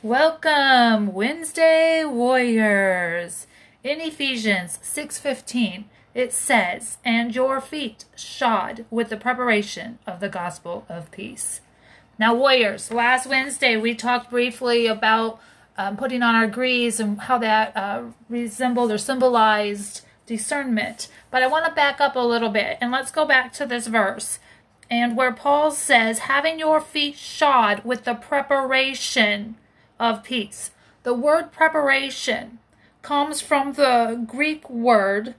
Welcome, Wednesday warriors. In Ephesians 6:15, it says, "And your feet shod with the preparation of the gospel of peace." Now, warriors, last Wednesday we talked briefly about putting on our greaves and how that resembled or symbolized discernment. But I want to back up a little bit, and let's go back to this verse, and where Paul says, "Having your feet shod with the preparation of peace." The word preparation comes from the Greek word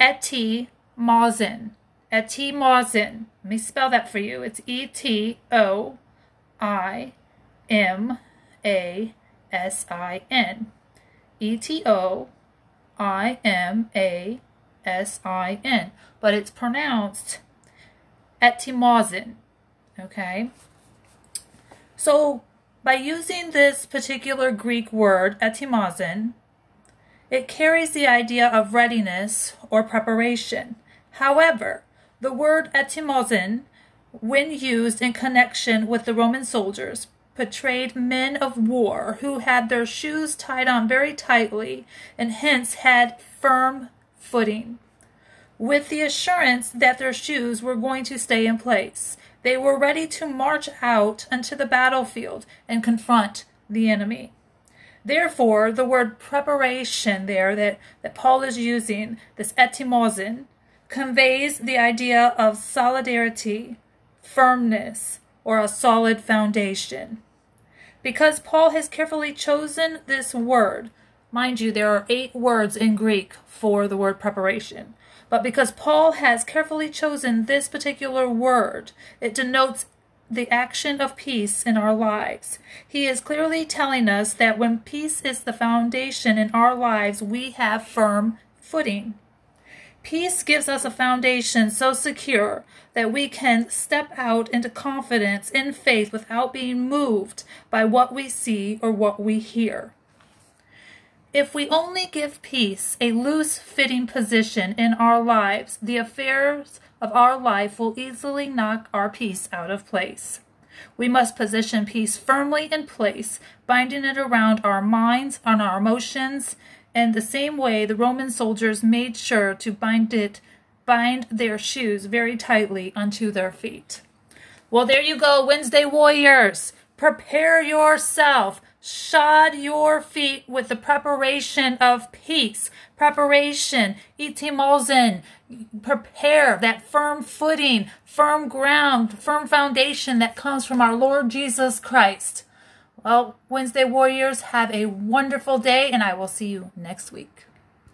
etimozin. Etimozin. Let me spell that for you. It's E-T-O-I-M-A-S-I-N. E-T-O-I-M-A-S-I-N. But it's pronounced etimozin. Okay? So, by using this particular Greek word, etimozin, it carries the idea of readiness or preparation. However, the word etimozin, when used in connection with the Roman soldiers, portrayed men of war who had their shoes tied on very tightly and hence had firm footing, with the assurance that their shoes were going to stay in place. They were ready to march out into the battlefield and confront the enemy. Therefore, the word preparation there that Paul is using, this etimozin, conveys the idea of solidarity, firmness, or a solid foundation. Because Paul has carefully chosen this word, mind you, there are 8 words in Greek for the word preparation. But because Paul has carefully chosen this particular word, it denotes the action of peace in our lives. He is clearly telling us that when peace is the foundation in our lives, we have firm footing. Peace gives us a foundation so secure that we can step out into confidence in faith without being moved by what we see or what we hear. If we only give peace a loose-fitting position in our lives, the affairs of our life will easily knock our peace out of place. We must position peace firmly in place, binding it around our minds and our emotions, and the same way the Roman soldiers made sure to bind their shoes very tightly unto their feet. Well, there you go, Wednesday warriors. Prepare yourself. Shod your feet with the preparation of peace. Preparation, etimozin. Prepare that firm footing, firm ground, firm foundation that comes from our Lord Jesus Christ. Well, Wednesday warriors, have a wonderful day, and I will see you next week.